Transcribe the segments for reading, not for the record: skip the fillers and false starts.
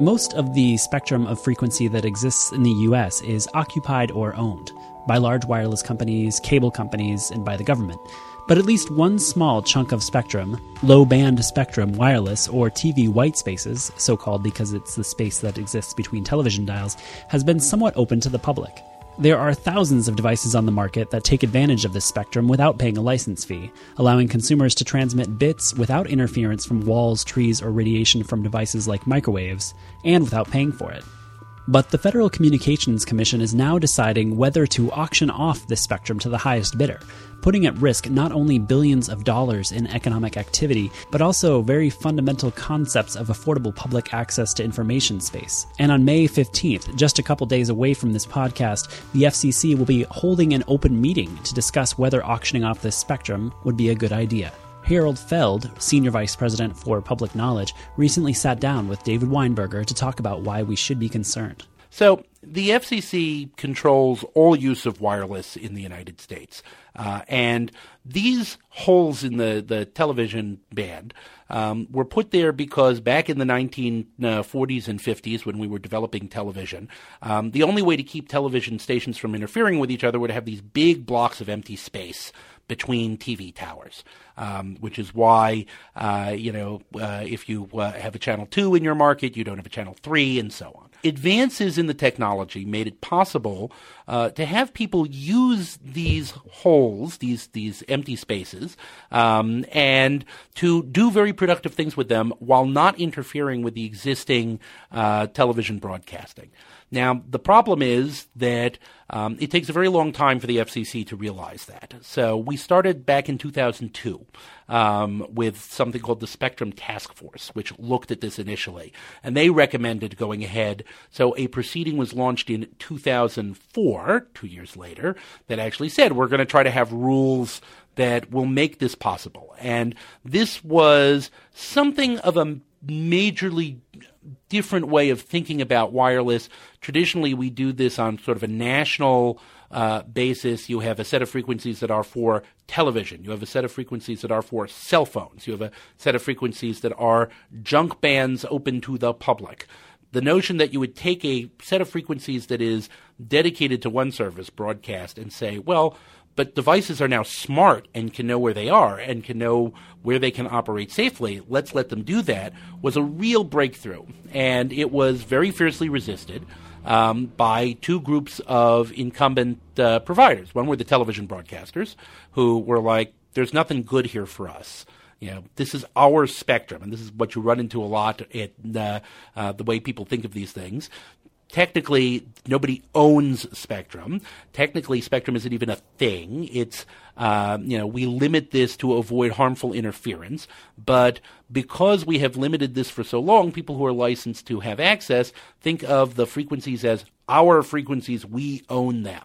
Most of the spectrum of frequency that exists in the U.S. is occupied or owned by large wireless companies, cable companies, and by the government. But at least one small chunk of spectrum, low-band spectrum wireless, or TV white spaces, so-called because it's the space that exists between television dials, has been somewhat open to the public. There are thousands of devices on the market that take advantage of this spectrum without paying a license fee, allowing consumers to transmit bits without interference from walls, trees, or radiation from devices like microwaves, and without paying for it. But the Federal Communications Commission is now deciding whether to auction off this spectrum to the highest bidder, putting at risk not only billions of dollars in economic activity, but also very fundamental concepts of affordable public access to information space. And on May 15th, just a couple days away from this podcast, the FCC will be holding an open meeting to discuss whether auctioning off this spectrum would be a good idea. Harold Feld, Senior Vice President for Public Knowledge, recently sat down with David Weinberger to talk about why we should be concerned. So the FCC controls all use of wireless in the United States. And these holes in the television band were put there because back in the 1940s and 50s, when we were developing television, the only way to keep television stations from interfering with each other would have these big blocks of empty space between TV towers, which is why, if you have a Channel 2 in your market, you don't have a Channel 3, and so on. Advances in the technology made it possible to have people use these holes, these empty spaces, and to do very productive things with them while not interfering with the existing television broadcasting. Now, the problem is that it takes a very long time for the FCC to realize that. So we started back in 2002 with something called the Spectrum Task Force, which looked at this initially, and they recommended going ahead. So a proceeding was launched in 2004, 2 years later, that actually said we're going to try to have rules that will make this possible. And this was something of a majorly different way of thinking about wireless. Traditionally, we do this on sort of a national basis. You have a set of frequencies that are for television. You have a set of frequencies that are for cell phones. You have a set of frequencies that are junk bands open to the public. The notion that you would take a set of frequencies that is dedicated to one service, broadcast, and say, well, but devices are now smart and can know where they are and can know where they can operate safely. Let's let them do that, was a real breakthrough. And it was very fiercely resisted by two groups of incumbent providers. One were the television broadcasters, who were like, there's nothing good here for us. You know, this is our spectrum, and this is what you run into a lot at the way people think of these things. Technically, nobody owns spectrum. Technically, spectrum isn't even a thing. It's, we limit this to avoid harmful interference. But because we have limited this for so long, people who are licensed to have access think of the frequencies as our frequencies. We own them.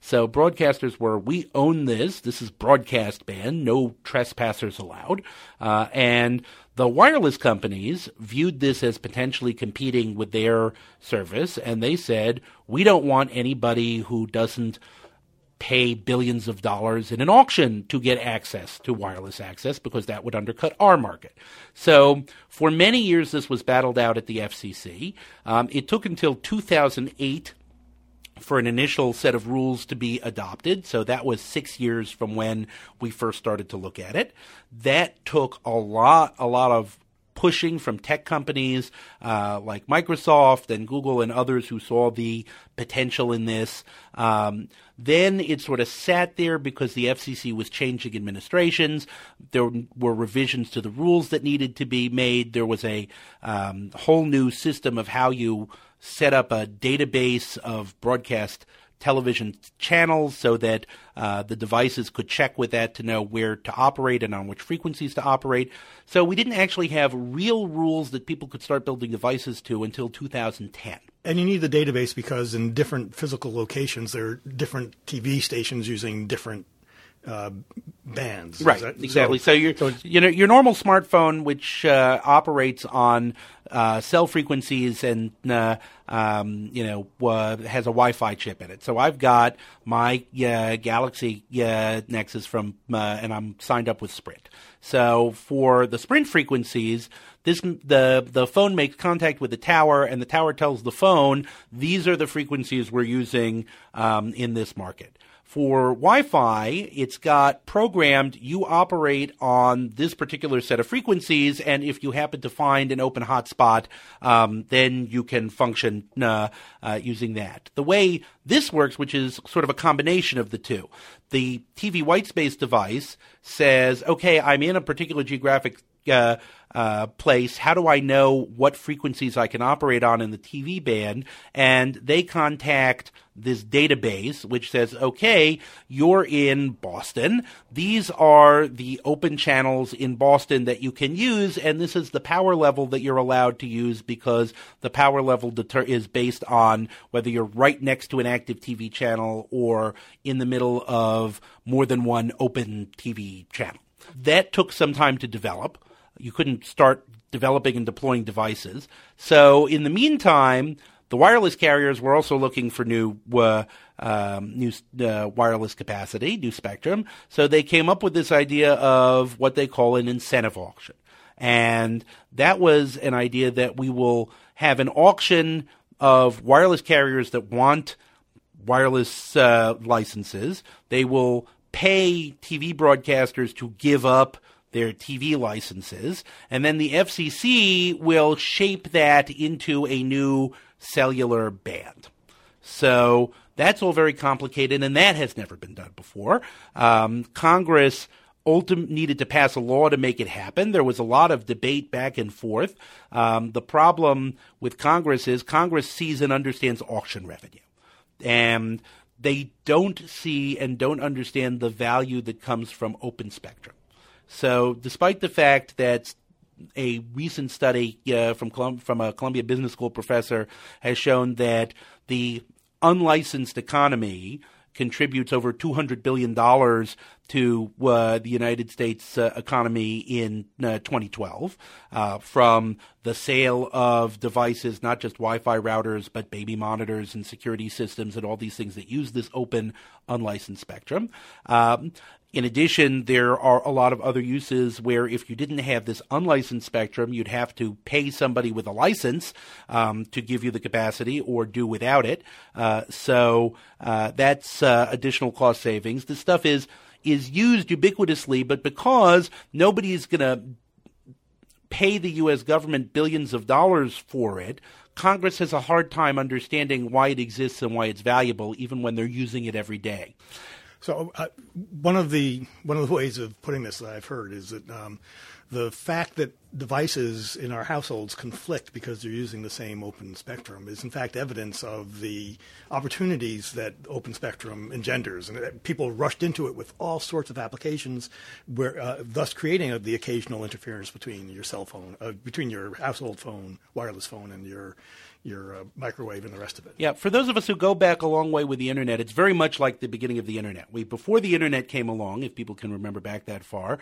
So broadcasters were, we own this. This is broadcast band. No trespassers allowed. And the wireless companies viewed this as potentially competing with their service, and they said, we don't want anybody who doesn't pay billions of dollars in an auction to get access to wireless access, because that would undercut our market. So for many years, this was battled out at the FCC. It took until 2008 for an initial set of rules to be adopted. So that was 6 years from when we first started to look at it. That took a lot of pushing from tech companies like Microsoft and Google and others who saw the potential in this. Then it sort of sat there because the FCC was changing administrations. There were revisions to the rules that needed to be made. There was a whole new system of how you set up a database of broadcast television channels so that the devices could check with that to know where to operate and on which frequencies to operate. So we didn't actually have real rules that people could start building devices to until 2010. And you need the database because in different physical locations, there are different TV stations using different bands. Right, exactly. So your normal smartphone, which operates on cell frequencies and has a Wi-Fi chip in it. So I've got my Galaxy Nexus from, and I'm signed up with Sprint. So for the Sprint frequencies, the phone makes contact with the tower, and the tower tells the phone these are the frequencies we're using in this market. For Wi-Fi, it's got programmed, you operate on this particular set of frequencies, and if you happen to find an open hotspot, then you can function using that. The way this works, which is sort of a combination of the two, the TV white space device says, okay, I'm in a particular geographic place. How do I know what frequencies I can operate on in the TV band? And they contact this database, which says, okay, you're in Boston. These are the open channels in Boston that you can use, and this is the power level that you're allowed to use because the power level is based on whether you're right next to an active TV channel or in the middle of more than one open TV channel. That took some time to develop. You couldn't start developing and deploying devices. So in the meantime, the wireless carriers were also looking for new wireless capacity, new spectrum. So they came up with this idea of what they call an incentive auction. And that was an idea that we will have an auction of wireless carriers that want wireless licenses. They will pay TV broadcasters to give up their TV licenses, and then the FCC will shape that into a new cellular band. So that's all very complicated, and that has never been done before. Congress needed to pass a law to make it happen. There was a lot of debate back and forth. The problem with Congress is Congress sees and understands auction revenue, and they don't see and don't understand the value that comes from open spectrum. So despite the fact that a recent study from a Columbia Business School professor has shown that the unlicensed economy contributes over $200 billion to the United States economy in 2012 from the sale of devices, not just Wi-Fi routers, but baby monitors and security systems and all these things that use this open, unlicensed spectrum. In addition, there are a lot of other uses where if you didn't have this unlicensed spectrum, you'd have to pay somebody with a license to give you the capacity or do without it. So that's additional cost savings. This stuff is used ubiquitously, but because nobody's going to pay the U.S. government billions of dollars for it, Congress has a hard time understanding why it exists and why it's valuable, even when they're using it every day. So one of the ways of putting this that I've heard is that the fact that devices in our households conflict because they're using the same open spectrum is in fact evidence of the opportunities that open spectrum engenders, and that people rushed into it with all sorts of applications, where thus creating the occasional interference between your cell phone, between your household phone, wireless phone, and your microwave and the rest of it. Yeah, for those of us who go back a long way with the internet, it's very much like the beginning of the internet. Before the internet came along, if people can remember back that far,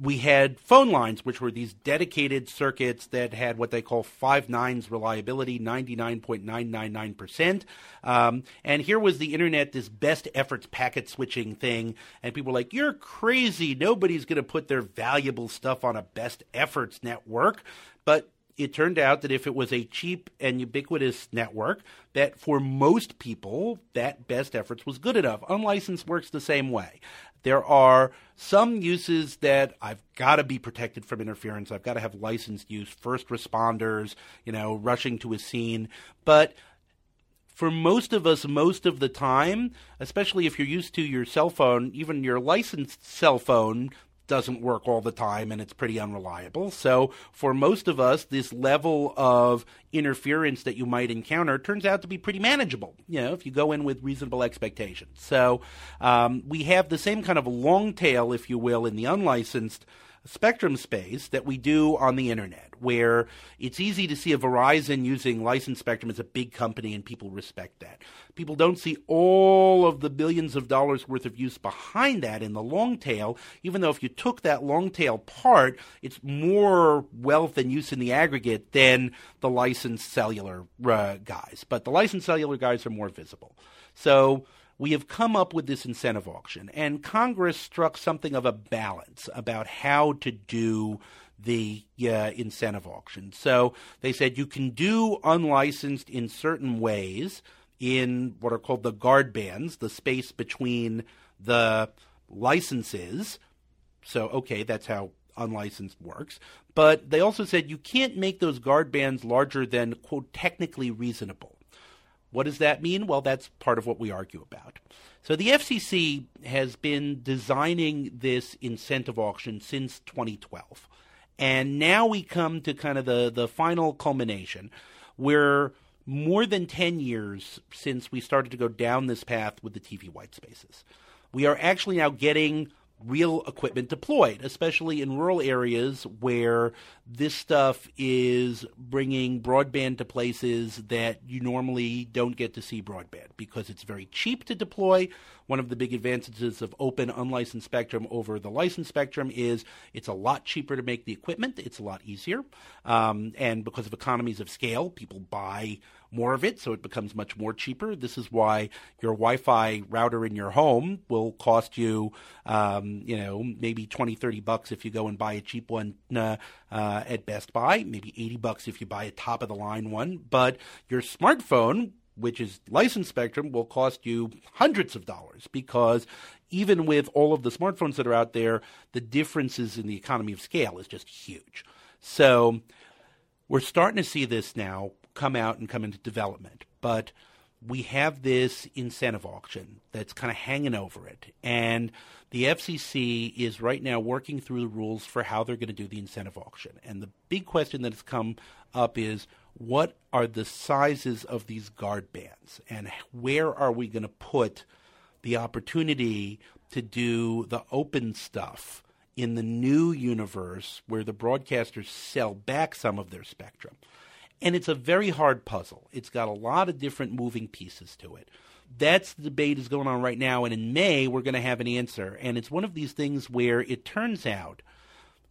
we had phone lines, which were these dedicated circuits that had what they call five nines reliability, 99.999%. And here was the internet, this best efforts packet switching thing. And people were like, you're crazy. Nobody's going to put their valuable stuff on a best efforts network. But it turned out that if it was a cheap and ubiquitous network, that for most people, that best efforts was good enough. Unlicensed works the same way. There are some uses that I've got to be protected from interference. I've got to have licensed use, first responders, rushing to a scene. But for most of us, most of the time, especially if you're used to your cell phone, even your licensed cell phone doesn't work all the time, and it's pretty unreliable. So for most of us, this level of interference that you might encounter turns out to be pretty manageable, if you go in with reasonable expectations. So we have the same kind of long tail, if you will, in the unlicensed spectrum space that we do on the internet, where it's easy to see a Verizon using licensed spectrum as a big company and people respect that. People don't see all of the billions of dollars worth of use behind that in the long tail, even though if you took that long tail part, it's more wealth and use in the aggregate than the licensed cellular guys. But the licensed cellular guys are more visible. So we have come up with this incentive auction, and Congress struck something of a balance about how to do the incentive auction. So they said you can do unlicensed in certain ways in what are called the guard bands, the space between the licenses. So, okay, that's how unlicensed works. But they also said you can't make those guard bands larger than, quote, technically reasonable. What does that mean? Well, that's part of what we argue about. So the FCC has been designing this incentive auction since 2012. And now we come to kind of the final culmination. We're more than 10 years since we started to go down this path with the TV white spaces. We are actually now getting real equipment deployed, especially in rural areas where this stuff is bringing broadband to places that you normally don't get to see broadband because it's very cheap to deploy. One of the big advantages of open unlicensed spectrum over the licensed spectrum is it's a lot cheaper to make the equipment. It's a lot easier. And because of economies of scale, people buy more of it, so it becomes much more cheaper. This is why your Wi-Fi router in your home will cost you, maybe $20-$30 if you go and buy a cheap one at Best Buy, maybe $80 if you buy a top-of-the-line one. But your smartphone, which is licensed spectrum, will cost you hundreds of dollars because even with all of the smartphones that are out there, the differences in the economy of scale is just huge. So we're starting to see this now come out and come into development. But we have this incentive auction that's kind of hanging over it. And the FCC is right now working through the rules for how they're going to do the incentive auction. And the big question that has come up is, what are the sizes of these guard bands? And where are we going to put the opportunity to do the open stuff in the new universe where the broadcasters sell back some of their spectrum? And it's a very hard puzzle. It's got a lot of different moving pieces to it. That's the debate is going on right now. And in May, we're going to have an answer. And it's one of these things where it turns out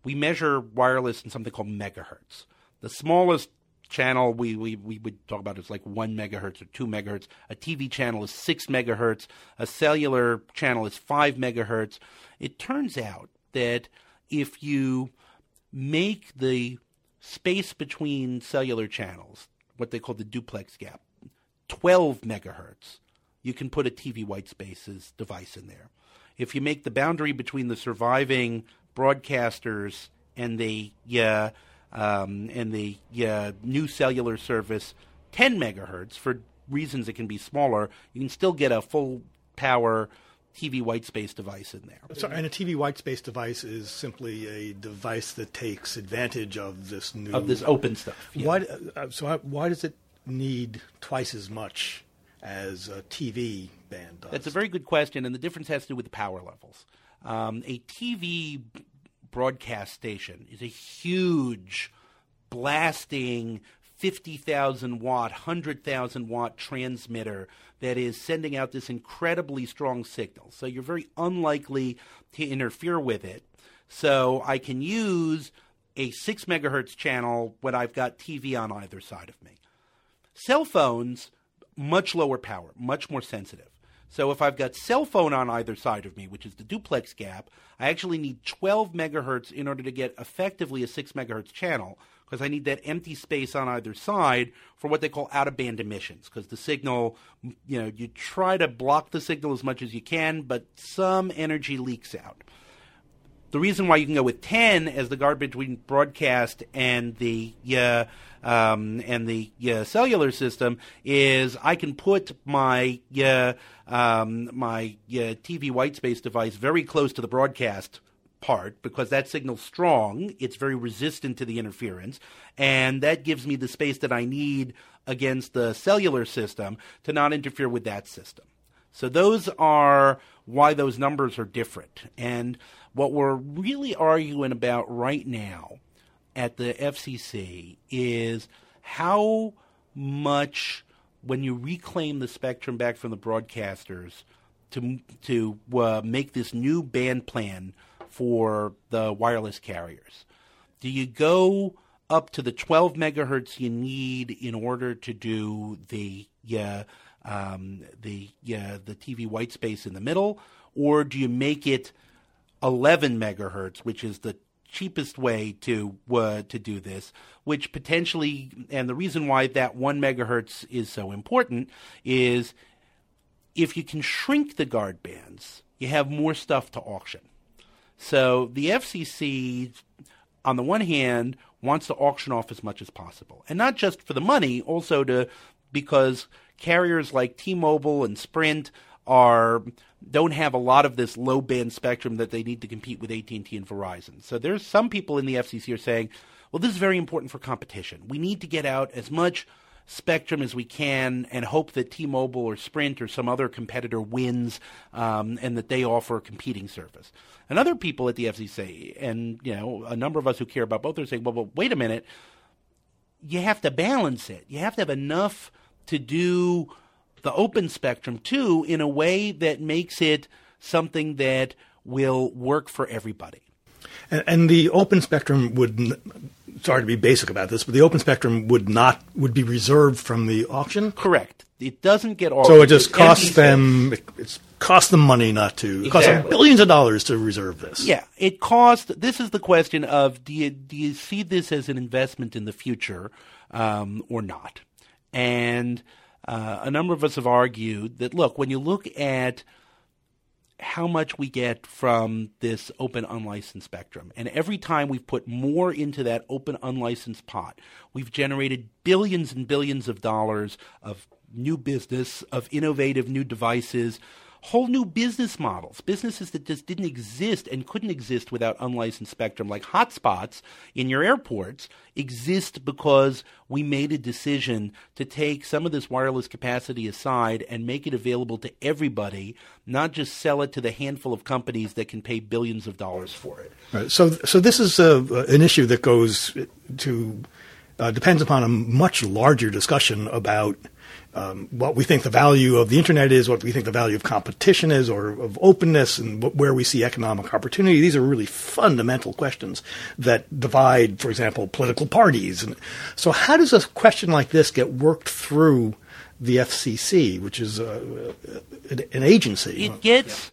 we measure wireless in something called megahertz. The smallest channel we would talk about is like 1 megahertz or 2 megahertz. A TV channel is 6 megahertz. A cellular channel is 5 megahertz. It turns out that if you make the space between cellular channels, what they call the duplex gap, 12 megahertz, you can put a TV white spaces device in there. If you make the boundary between the surviving broadcasters and the new cellular service 10 megahertz, for reasons it can be smaller, you can still get a full power TV white space device in there. So, and a TV white space device is simply a device that takes advantage of this new open stuff. Yeah. Why does it need twice as much as a TV band does? That's a very good question, and the difference has to do with the power levels. A TV broadcast station is a huge, blasting 50,000 watt, 100,000 watt transmitter that is sending out this incredibly strong signal. So you're very unlikely to interfere with it. So I can use a 6 megahertz channel when I've got TV on either side of me. Cell phones, much lower power, much more sensitive. So if I've got cell phone on either side of me, which is the duplex gap, I actually need 12 megahertz in order to get effectively a 6 megahertz channel, because I need that empty space on either side for what they call out-of-band emissions, because the signal, you try to block the signal as much as you can, but some energy leaks out. The reason why you can go with 10 as the guard between broadcast and the cellular system is I can put my TV white space device very close to the broadcast part because that signal's strong. It's very resistant to the interference, and that gives me the space that I need against the cellular system to not interfere with that system. So those are why those numbers are different. And what we're really arguing about right now at the FCC is how much, when you reclaim the spectrum back from the broadcasters to make this new band plan for the wireless carriers, do you go up to the 12 megahertz you need in order to do the TV white space in the middle, or do you make it 11 megahertz, which is the cheapest way to do this, which potentially, and the reason why that 1 megahertz is so important is if you can shrink the guard bands, you have more stuff to auction. So the FCC, on the one hand, wants to auction off as much as possible, and not just for the money, also because carriers like T-Mobile and Sprint don't have a lot of this low band spectrum that they need to compete with AT&T and Verizon. So there's some people in the FCC are saying, well, this is very important for competition. We need to get out as much spectrum as we can and hope that T-Mobile or Sprint or some other competitor wins and that they offer a competing service. And other people at the FCC, and a number of us who care about both, are saying, well, but wait a minute, you have to balance it. You have to have enough to do the open spectrum too, in a way that makes it something that will work for everybody. And the open spectrum sorry to be basic about this, but the open spectrum would be reserved from the auction? Correct. It doesn't get auctioned. So it just costs them money not to. Exactly. It costs them billions of dollars to reserve this. Yeah. This is the question of do you see this as an investment in the future or not? And a number of us have argued that, look, when you look at how much we get from this open unlicensed spectrum, and every time we've put more into that open unlicensed pot, we've generated billions and billions of dollars of new business, of innovative new devices, whole new business models, businesses that just didn't exist and couldn't exist without unlicensed spectrum, like hotspots in your airports exist because we made a decision to take some of this wireless capacity aside and make it available to everybody, not just sell it to the handful of companies that can pay billions of dollars for it. Right. So this is an issue that depends upon a much larger discussion about what we think the value of the internet is, what we think the value of competition is, or of openness, and where we see economic opportunity. These are really fundamental questions that divide, for example, political parties. And so how does a question like this get worked through the FCC, which is an agency? It gets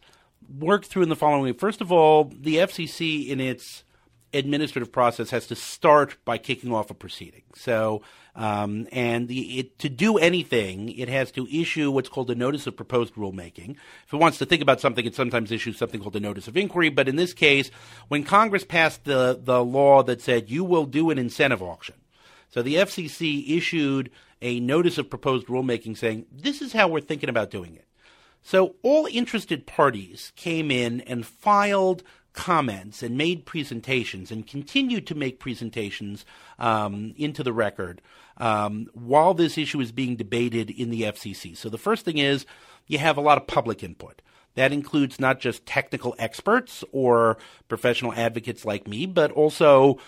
worked through in the following way. First of all, the FCC in its administrative process has to start by kicking off a proceeding. So, to do anything, it has to issue what's called a notice of proposed rulemaking. If it wants to think about something, it sometimes issues something called a notice of inquiry. But in this case, when Congress passed the law that said you will do an incentive auction, so the FCC issued a notice of proposed rulemaking saying this is how we're thinking about doing it. So all interested parties came in and filed comments and made presentations and continue to make presentations into the record while this issue is being debated in the FCC. So the first thing is you have a lot of public input. That includes not just technical experts or professional advocates like me, but also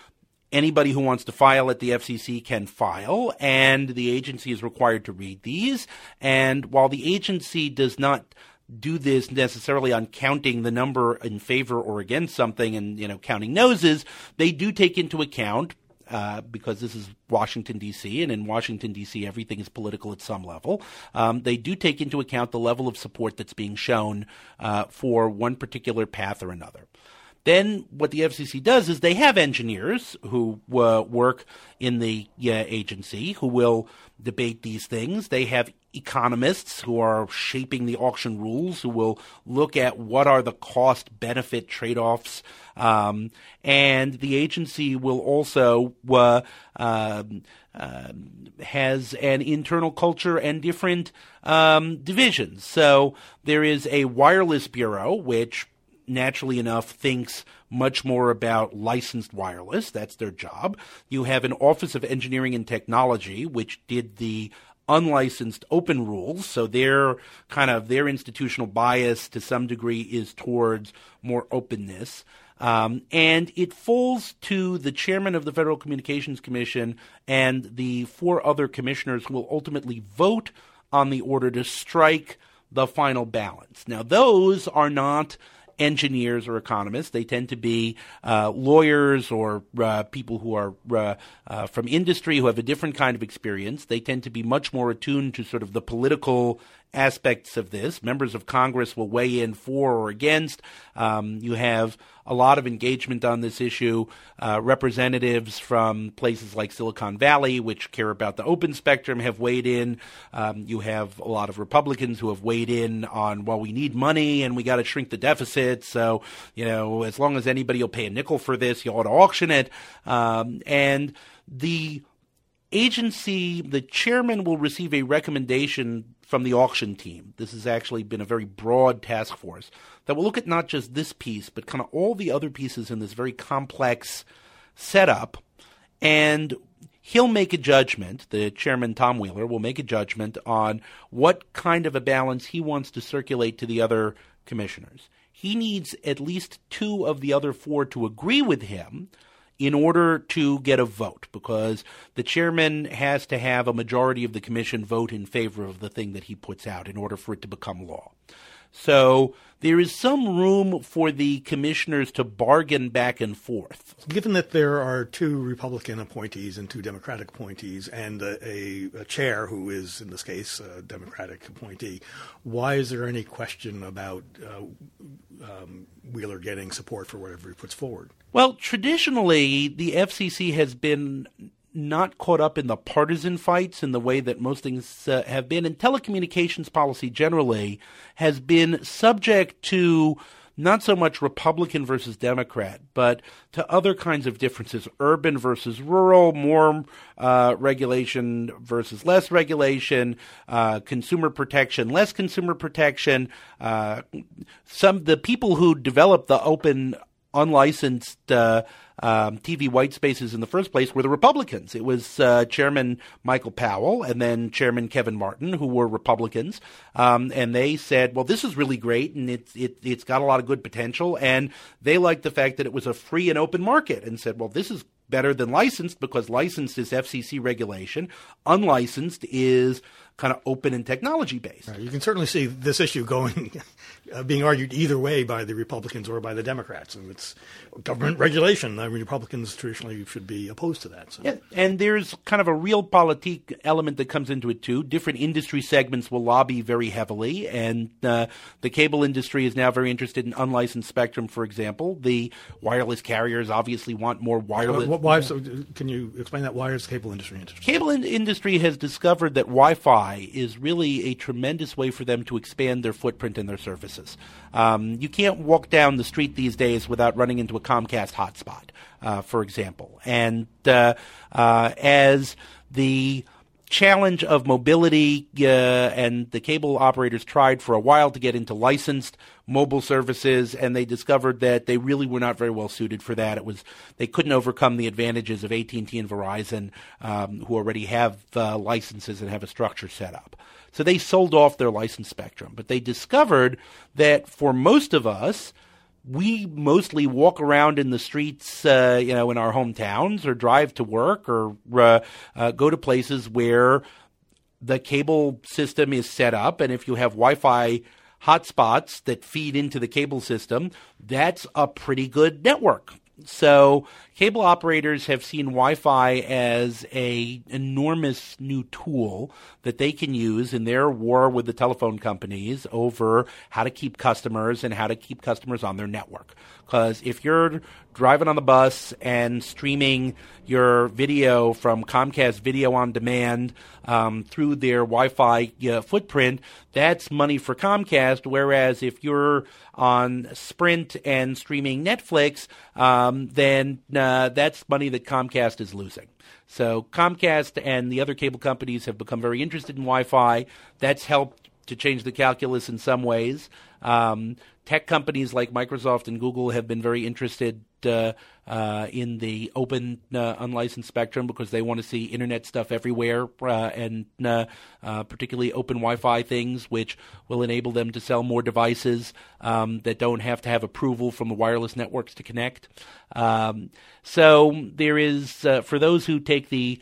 anybody who wants to file at the FCC can file, and the agency is required to read these. And while the agency does not do this necessarily on counting the number in favor or against something and, counting noses, they do take into account, because this is Washington, D.C., and in Washington, D.C., everything is political at some level. They do take into account the level of support that's being shown for one particular path or another. Then what the FCC does is they have engineers who work in the agency who will debate these things. They have economists who are shaping the auction rules who will look at what are the cost-benefit trade-offs. And the agency will also has an internal culture and different divisions. So there is a wireless bureau, which naturally enough thinks much more about licensed wireless. That's their job. You have an Office of Engineering and Technology, which did the unlicensed open rules. So their kind of their institutional bias to some degree is towards more openness. And it falls to the chairman of the Federal Communications Commission and the four other commissioners who will ultimately vote on the order to strike the final balance. Now, those are not engineers or economists. They tend to be lawyers or people who are from industry who have a different kind of experience. They tend to be much more attuned to sort of the political aspects of this. Members of Congress will weigh in for or against. You have a lot of engagement on this issue. Representatives from places like Silicon Valley, which care about the open spectrum, have weighed in. You have a lot of Republicans who have weighed in on, well, we need money and we got to shrink the deficit. So, you know, as long as anybody will pay a nickel for this, you ought to auction it. And the agency, the chairman will receive a recommendation from the auction team. This has actually been a very broad task force that will look at not just this piece, but kind of all the other pieces in this very complex setup. And he'll make a judgment, the chairman Tom Wheeler will make a judgment on what kind of a balance he wants to circulate to the other commissioners. He needs at least two of the other four to agree with him in order to get a vote, because the chairman has to have a majority of the commission vote in favor of the thing that he puts out in order for it to become law. So there is some room for the commissioners to bargain back and forth. Given that there are two Republican appointees and two Democratic appointees and a chair who is, in this case, a Democratic appointee, why is there any question about Wheeler getting support for whatever he puts forward? Well, traditionally, the FCC has been not caught up in the partisan fights in the way that most things have been. And telecommunications policy generally has been subject to not so much Republican versus Democrat, but to other kinds of differences, urban versus rural, more regulation versus less regulation, consumer protection, less consumer protection. The people who developed the open unlicensed TV white spaces in the first place were the Republicans. It was Chairman Michael Powell and then Chairman Kevin Martin, who were Republicans, and they said, well, this is really great and it's got a lot of good potential, and they liked the fact that it was a free and open market and said, well, this is better than licensed because licensed is FCC regulation. Unlicensed is kind of open and technology-based. Right. You can certainly see this issue going, being argued either way by the Republicans or by the Democrats. And it's government regulation. I mean, Republicans traditionally should be opposed to that. So. Yeah. And there's kind of a real politique element that comes into it, too. Different industry segments will lobby very heavily. And the cable industry is now very interested in unlicensed spectrum, for example. The wireless carriers obviously want more wireless. Why? So can you explain that? Why is the cable industry interested? Cable industry has discovered that Wi-Fi is really a tremendous way for them to expand their footprint and their services. You can't walk down the street these days without running into a Comcast hotspot, for example. And as the challenge of mobility and the cable operators tried for a while to get into licensed mobile services, and they discovered that they really were not very well suited for that. It was they couldn't overcome the advantages of AT&T and Verizon, who already have licenses and have a structure set up. So they sold off their license spectrum. But they discovered that for most of us, we mostly walk around in the streets, you know, in our hometowns, or drive to work, or go to places where the cable system is set up. And if you have Wi-Fi hotspots that feed into the cable system, that's a pretty good network. So cable operators have seen Wi-Fi as an enormous new tool that they can use in their war with the telephone companies over how to keep customers and how to keep customers on their network. Because if you're driving on the bus and streaming your video from Comcast Video on Demand through their Wi-Fi footprint, that's money for Comcast. Whereas if you're on Sprint and streaming Netflix, then that's money that Comcast is losing. So Comcast and the other cable companies have become very interested in Wi-Fi. That's helped to change the calculus in some ways. Tech companies like Microsoft and Google have been very interested in the open unlicensed spectrum because they want to see internet stuff everywhere and particularly open Wi-Fi things, which will enable them to sell more devices that don't have to have approval from the wireless networks to connect. So there is, for those who take the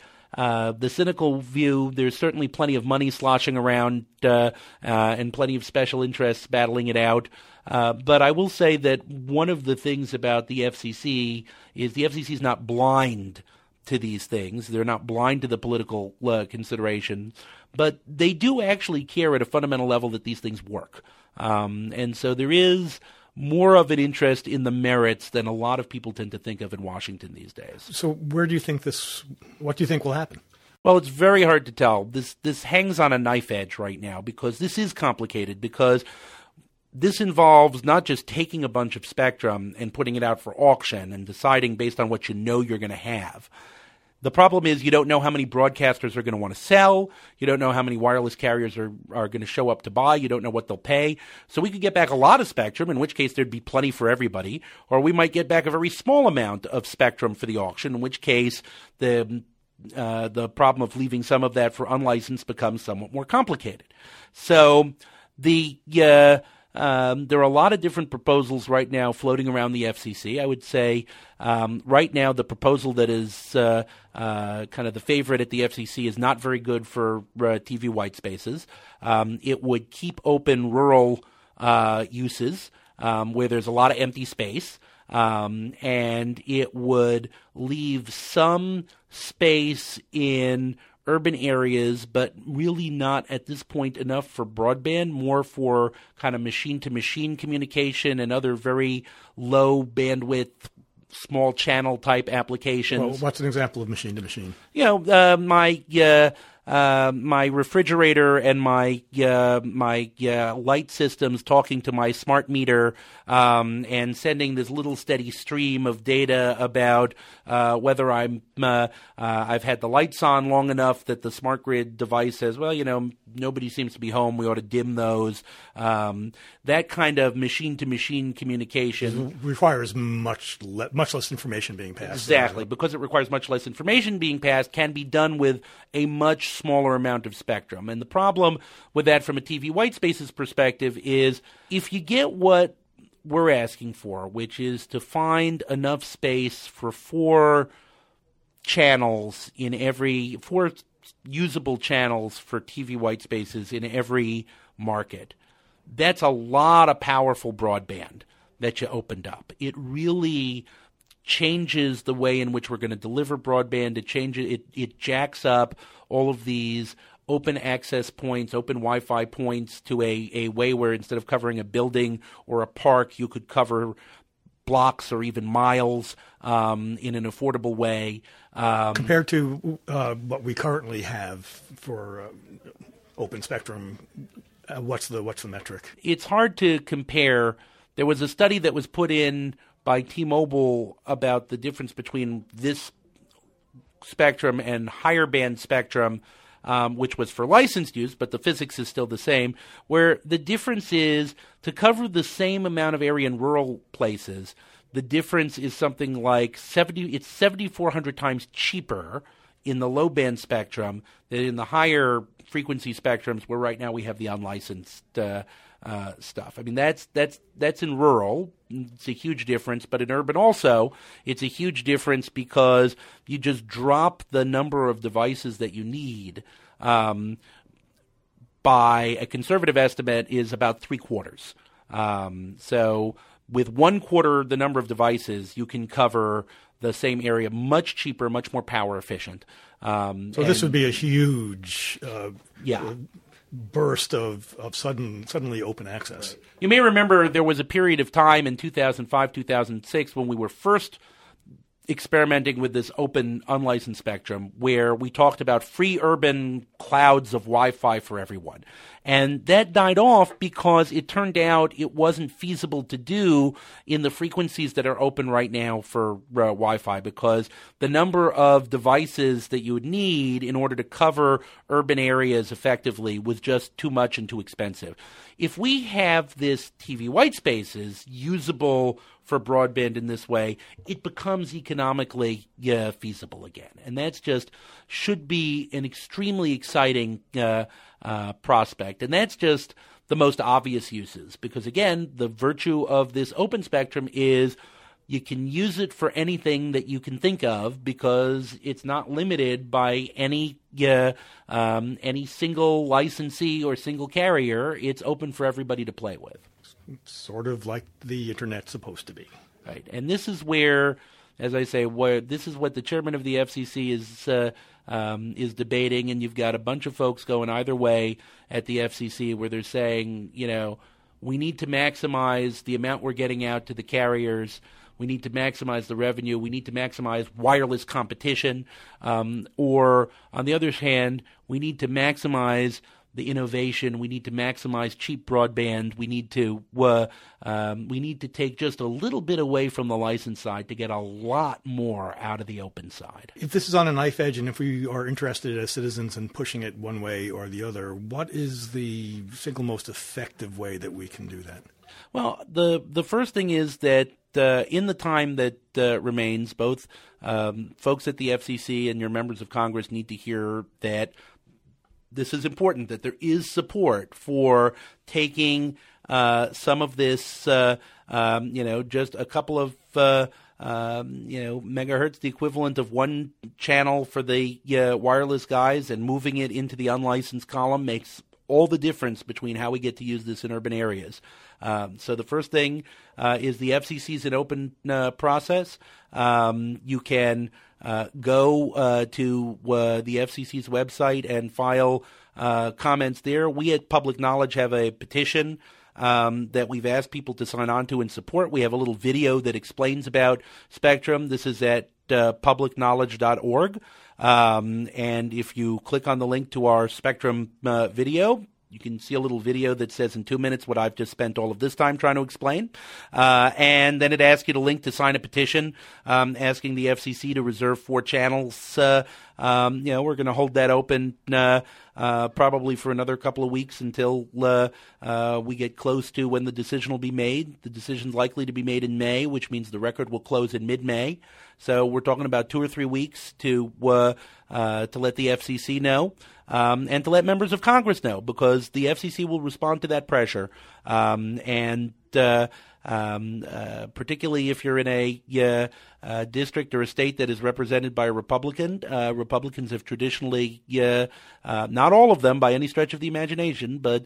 cynical view, there's certainly plenty of money sloshing around and plenty of special interests battling it out. But I will say that one of the things about the FCC is the FCC is not blind to these things. They're not blind to the political considerations, but they do actually care at a fundamental level that these things work. And so there is more of an interest in the merits than a lot of people tend to think of in Washington these days. So where do you think this – what do you think will happen? Well, it's very hard to tell. This hangs on a knife edge right now because this is complicated because – this involves not just taking a bunch of spectrum and putting it out for auction and deciding based on what you know you're going to have. The problem is you don't know how many broadcasters are going to want to sell. You don't know how many wireless carriers are going to show up to buy. You don't know what they'll pay. So we could get back a lot of spectrum, in which case there'd be plenty for everybody, or we might get back a very small amount of spectrum for the auction, in which case the problem of leaving some of that for unlicensed becomes somewhat more complicated. So there are a lot of different proposals right now floating around the FCC. I would say right now the proposal that is kind of the favorite at the FCC is not very good for TV white spaces. It would keep open rural uses where there's a lot of empty space, and it would leave some space in urban areas, but really not at this point enough for broadband, more for kind of machine-to-machine communication and other very low bandwidth, small channel type applications. Well, what's an example of machine-to-machine? You know, my refrigerator and my light systems talking to my smart meter and sending this little steady stream of data about whether I've had the lights on long enough that the smart grid device says, well, you know, nobody seems to be home. We ought to dim those. That kind of machine-to-machine communication requires much less information being passed. Exactly, because it requires much less information being passed, can be done with a much smaller amount of spectrum. And the problem with that from a TV white spaces perspective is if you get what we're asking for, which is to find enough space for four usable channels for TV white spaces in every market, that's a lot of powerful broadband that you opened up. It really changes the way in which we're going to deliver broadband. It jacks up all of these open access points, open Wi-Fi points to a way where instead of covering a building or a park, you could cover blocks or even miles in an affordable way. Compared to what we currently have for open spectrum, what's the metric? It's hard to compare. There was a study that was put in by T-Mobile about the difference between this spectrum and higher band spectrum, which was for licensed use, but the physics is still the same, where the difference is to cover the same amount of area in rural places, the difference is something like 7,400 times cheaper in the low band spectrum than in the higher frequency spectrums where right now we have the unlicensed stuff. I mean, that's in rural. It's a huge difference, but in urban also, it's a huge difference because you just drop the number of devices that you need by a conservative estimate is about 3/4. So with 1/4 the number of devices, you can cover the same area much cheaper, much more power efficient. So this would be a huge burst of suddenly open access. Right. You may remember there was a period of time in 2005, 2006 when we were first experimenting with this open, unlicensed spectrum where we talked about free urban clouds of Wi-Fi for everyone. And that died off because it turned out it wasn't feasible to do in the frequencies that are open right now for Wi-Fi, because the number of devices that you would need in order to cover urban areas effectively was just too much and too expensive. If we have this TV white spaces usable for broadband in this way, it becomes economically feasible again. And that's just should be an extremely exciting prospect. And that's just the most obvious uses, because again, the virtue of this open spectrum is you can use it for anything that you can think of, because it's not limited by any single licensee or single carrier. It's open for everybody to play with. Sort of like the internet's supposed to be. Right. And this is where, as I say, this is what the chairman of the FCC is debating, and you've got a bunch of folks going either way at the FCC where they're saying, you know, we need to maximize the amount we're getting out to the carriers. We need to maximize the revenue. We need to maximize wireless competition. Or, on the other hand, we need to maximize the innovation. We need to maximize cheap broadband. We need to take just a little bit away from the license side to get a lot more out of the open side. If this is on a knife edge, and if we are interested as citizens in pushing it one way or the other, what is the single most effective way that we can do that? Well, the first thing is that in the time that remains, both folks at the FCC and your members of Congress need to hear that this is important, that there is support for taking some of this, just a couple of, megahertz, the equivalent of one channel for the wireless guys, and moving it into the unlicensed column makes all the difference between how we get to use this in urban areas. So the first thing is the FCC's an open process. You can go to the FCC's website and file comments there. We at Public Knowledge have a petition that we've asked people to sign on to and support. We have a little video that explains about Spectrum. This is at publicknowledge.org. And if you click on the link to our Spectrum video, you can see a little video that says in 2 minutes what I've just spent all of this time trying to explain. And then it asks you to link to sign a petition asking the FCC to reserve 4 channels. We're going to hold that open probably for another couple of weeks until we get close to when the decision will be made. The decision's likely to be made in May, which means the record will close in mid-May. So we're talking about 2 or 3 weeks to let the FCC know and to let members of Congress know, because the FCC will respond to that pressure. Particularly if you're in a district or a state that is represented by a Republican. Republicans have traditionally, not all of them by any stretch of the imagination, but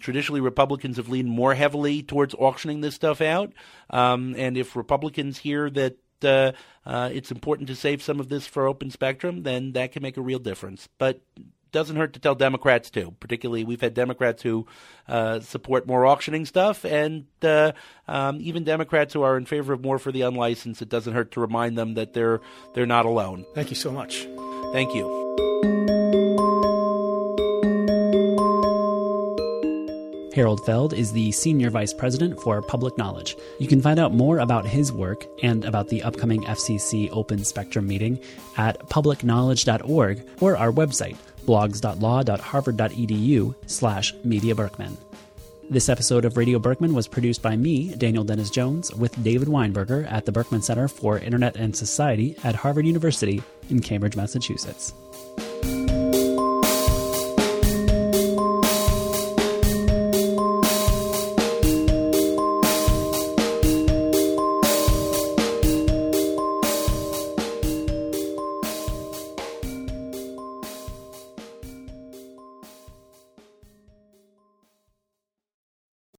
traditionally Republicans have leaned more heavily towards auctioning this stuff out. And if Republicans hear that it's important to save some of this for open spectrum, then that can make a real difference. But doesn't hurt to tell Democrats too. Particularly, we've had Democrats who support more auctioning stuff, and even Democrats who are in favor of more for the unlicensed. It doesn't hurt to remind them that they're not alone. Thank you so much. Thank you. Harold Feld is the Senior Vice President for Public Knowledge. You can find out more about his work and about the upcoming FCC Open Spectrum meeting at publicknowledge.org or our website, blogs.law.harvard.edu/Media Berkman. This episode of Radio Berkman was produced by me, Daniel Dennis Jones, with David Weinberger at the Berkman Center for Internet and Society at Harvard University in Cambridge, Massachusetts.